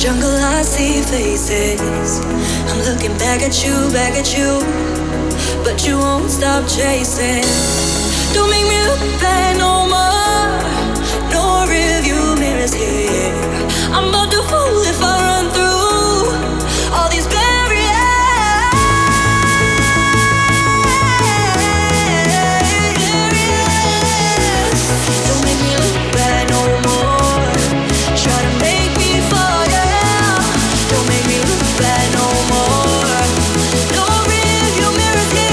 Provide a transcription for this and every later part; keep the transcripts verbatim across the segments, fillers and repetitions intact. jungle I see faces. I'm looking back at you, back at you, but you won't stop chasing. Don't make me look back no more. No review mirrors here. I'm about to fool if I run through all these barriers. Don't make me look back no more. Try to make me fall down. Don't make me look back no more. No review mirrors here.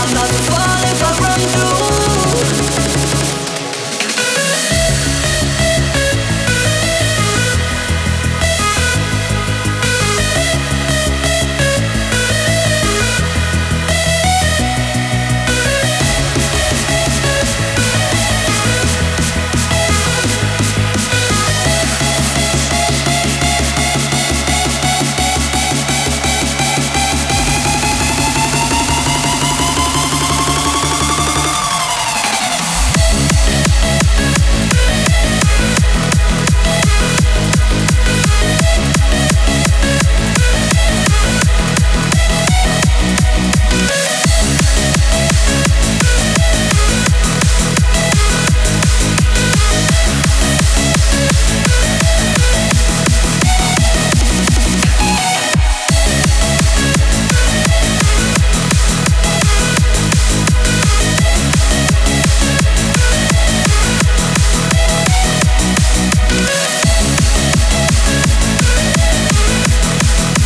I'm about to fall if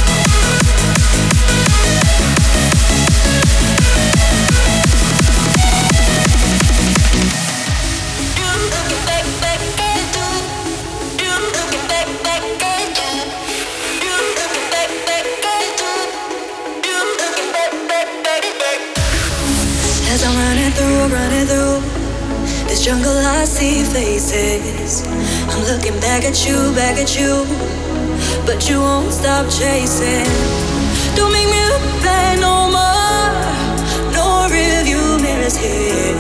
I run through. I'm looking back at you, back at you, but you won't stop chasing. Don't make me look back no more. No rearview mirrors here.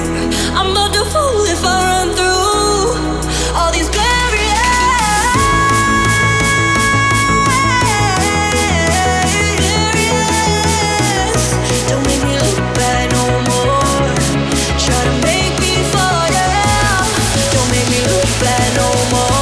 I'm about to fool if I run through all these barriers. Don't make me look back no more. Try to make me fall down. Don't make me look back no more.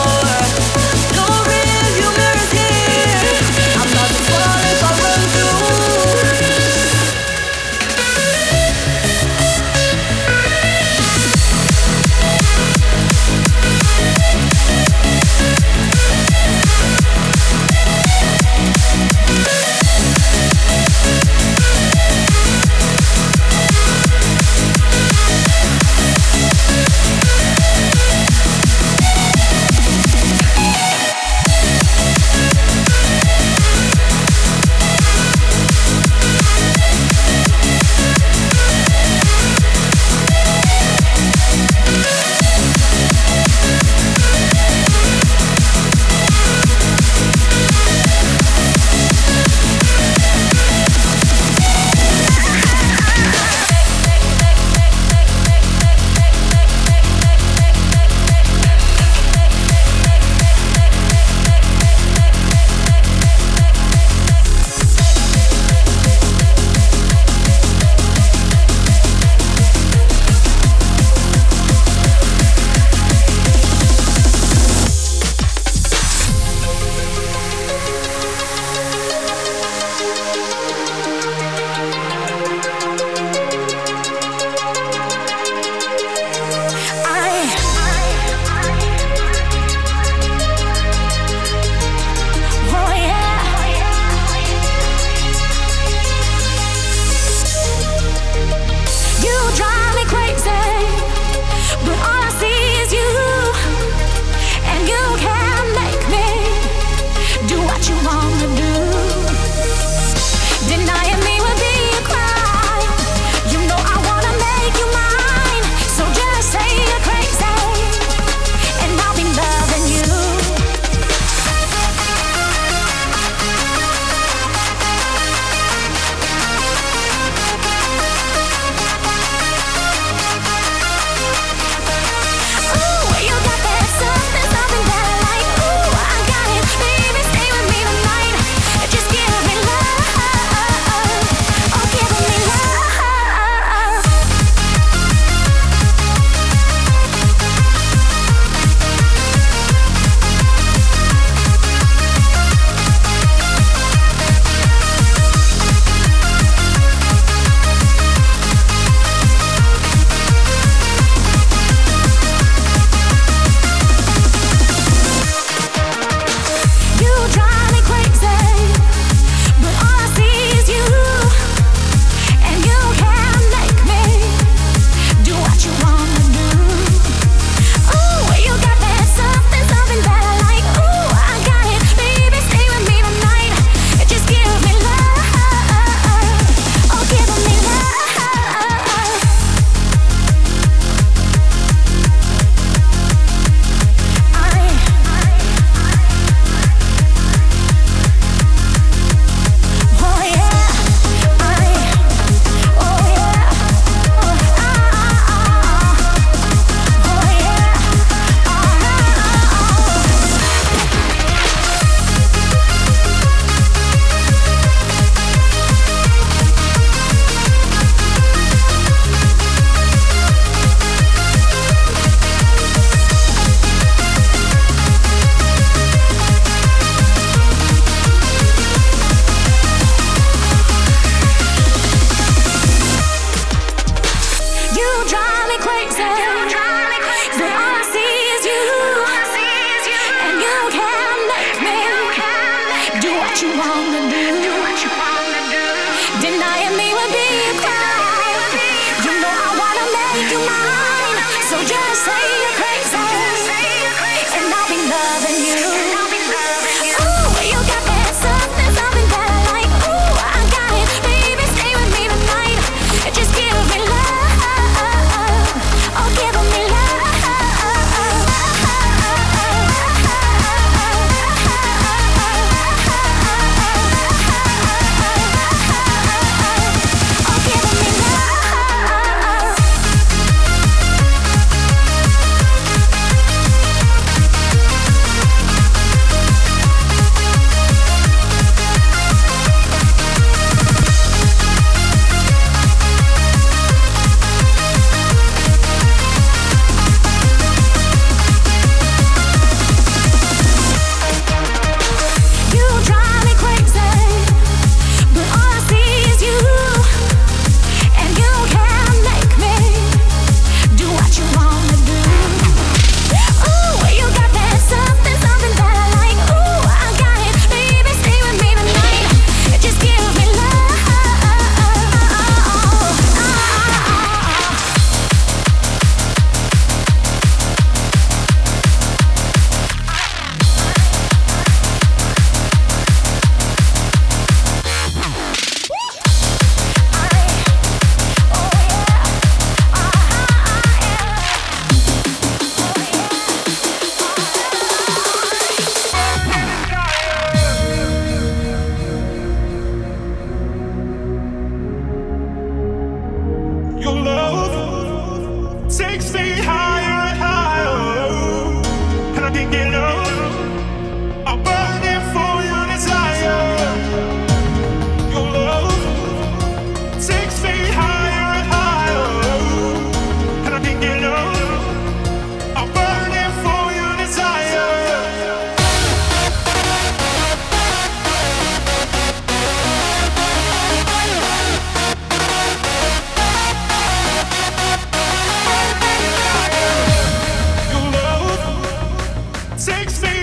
Six feet.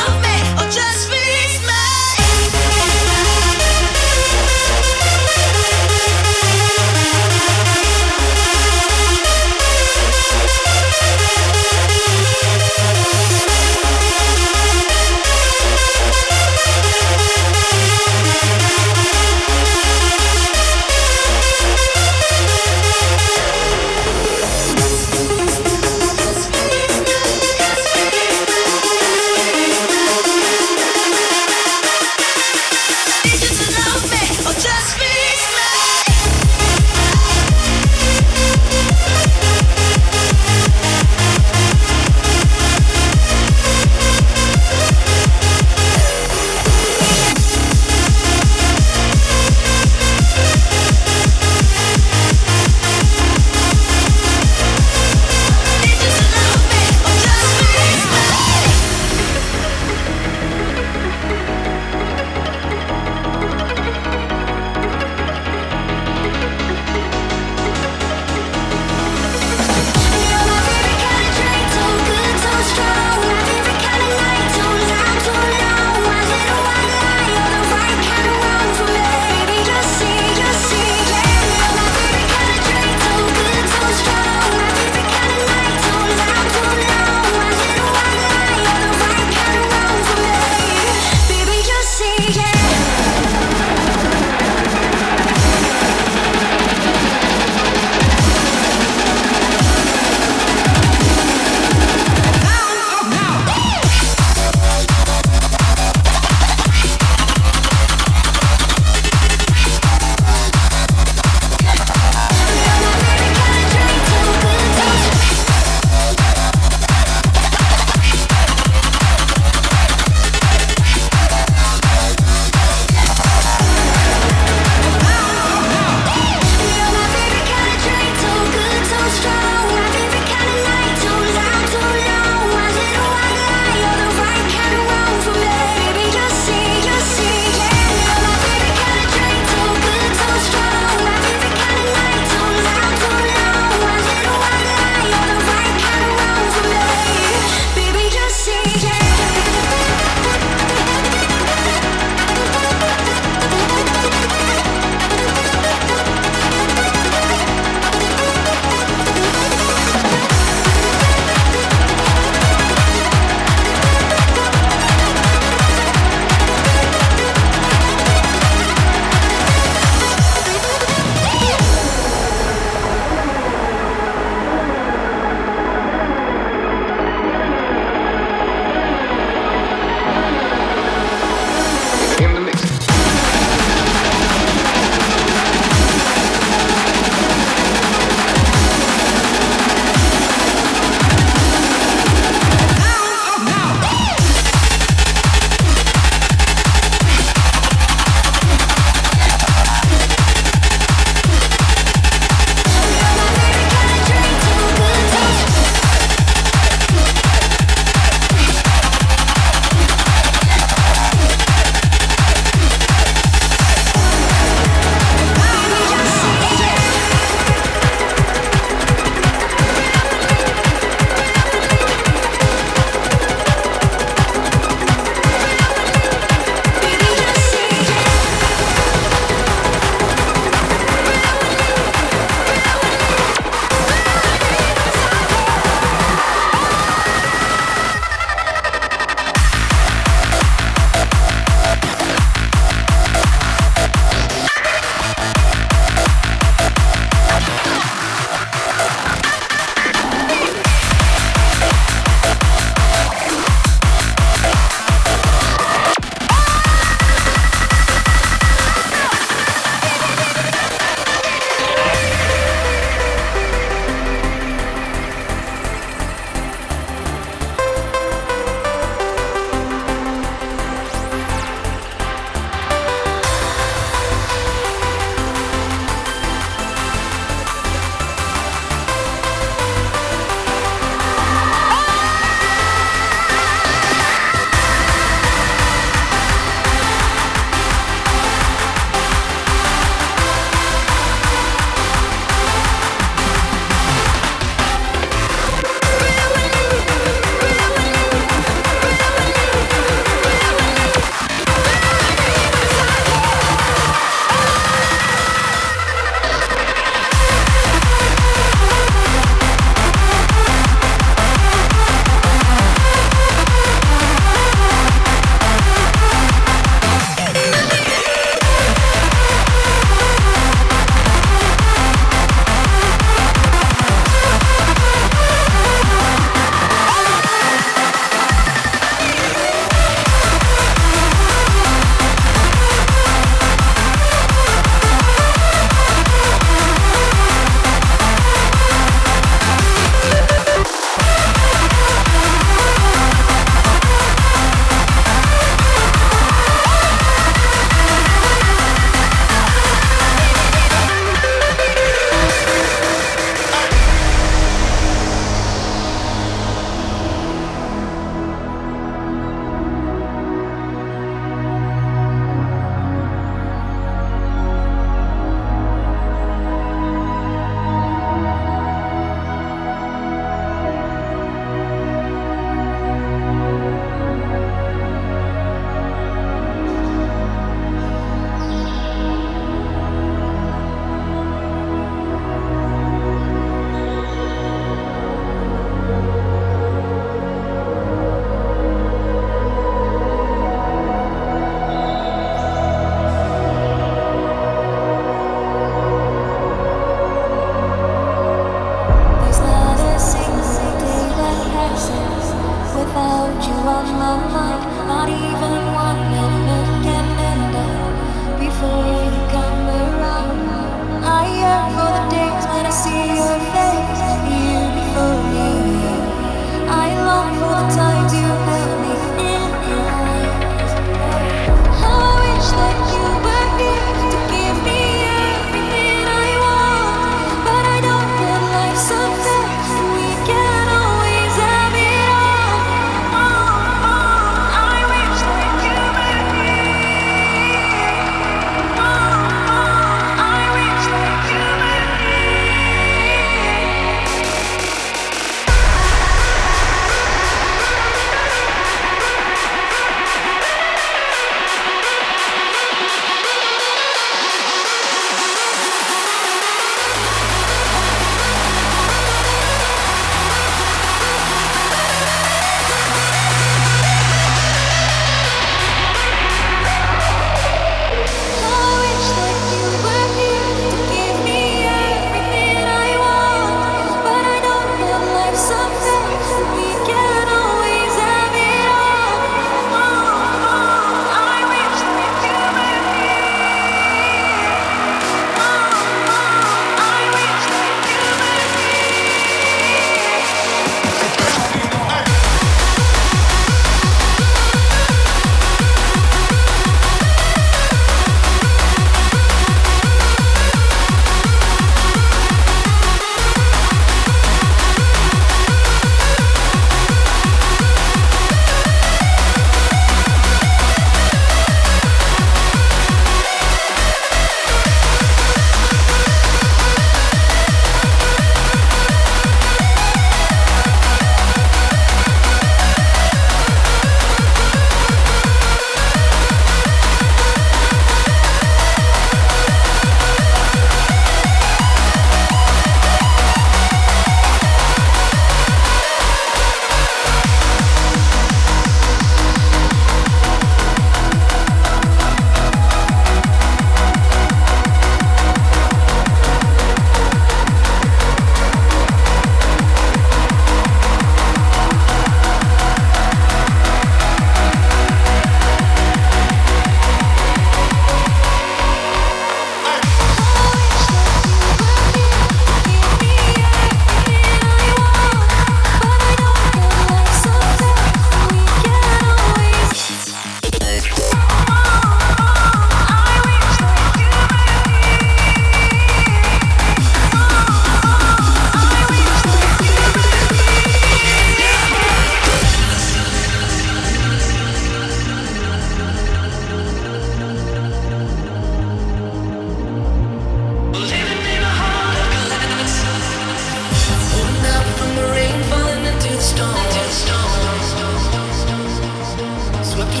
We'll be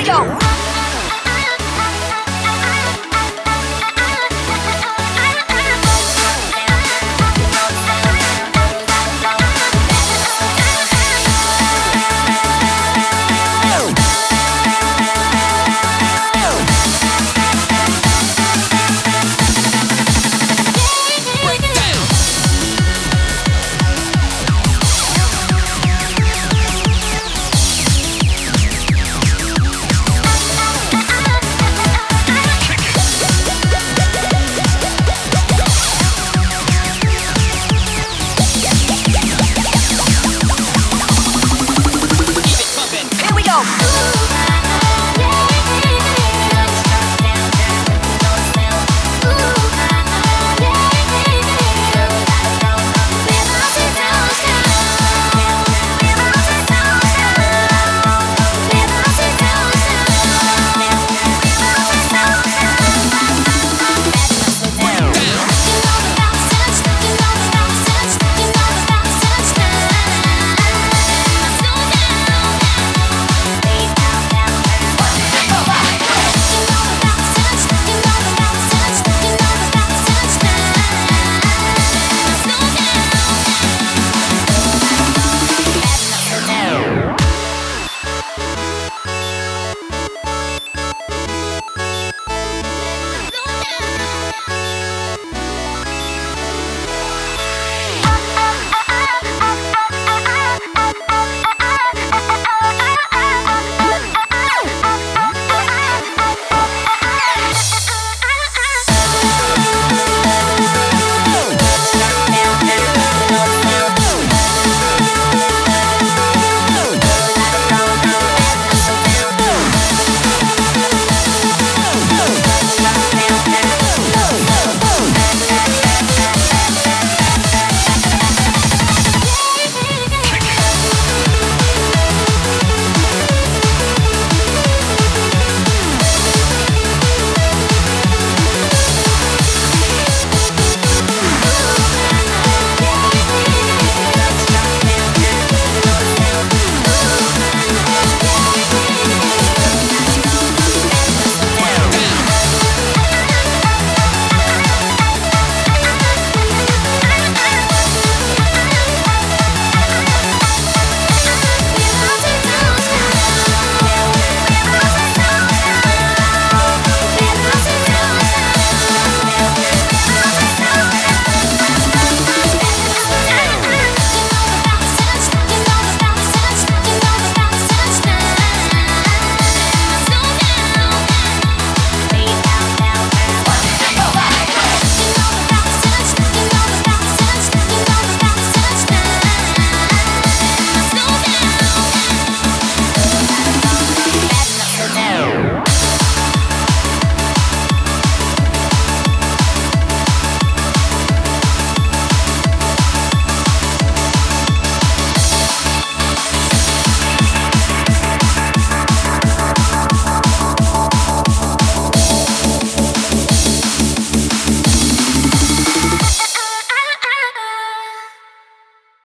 we go.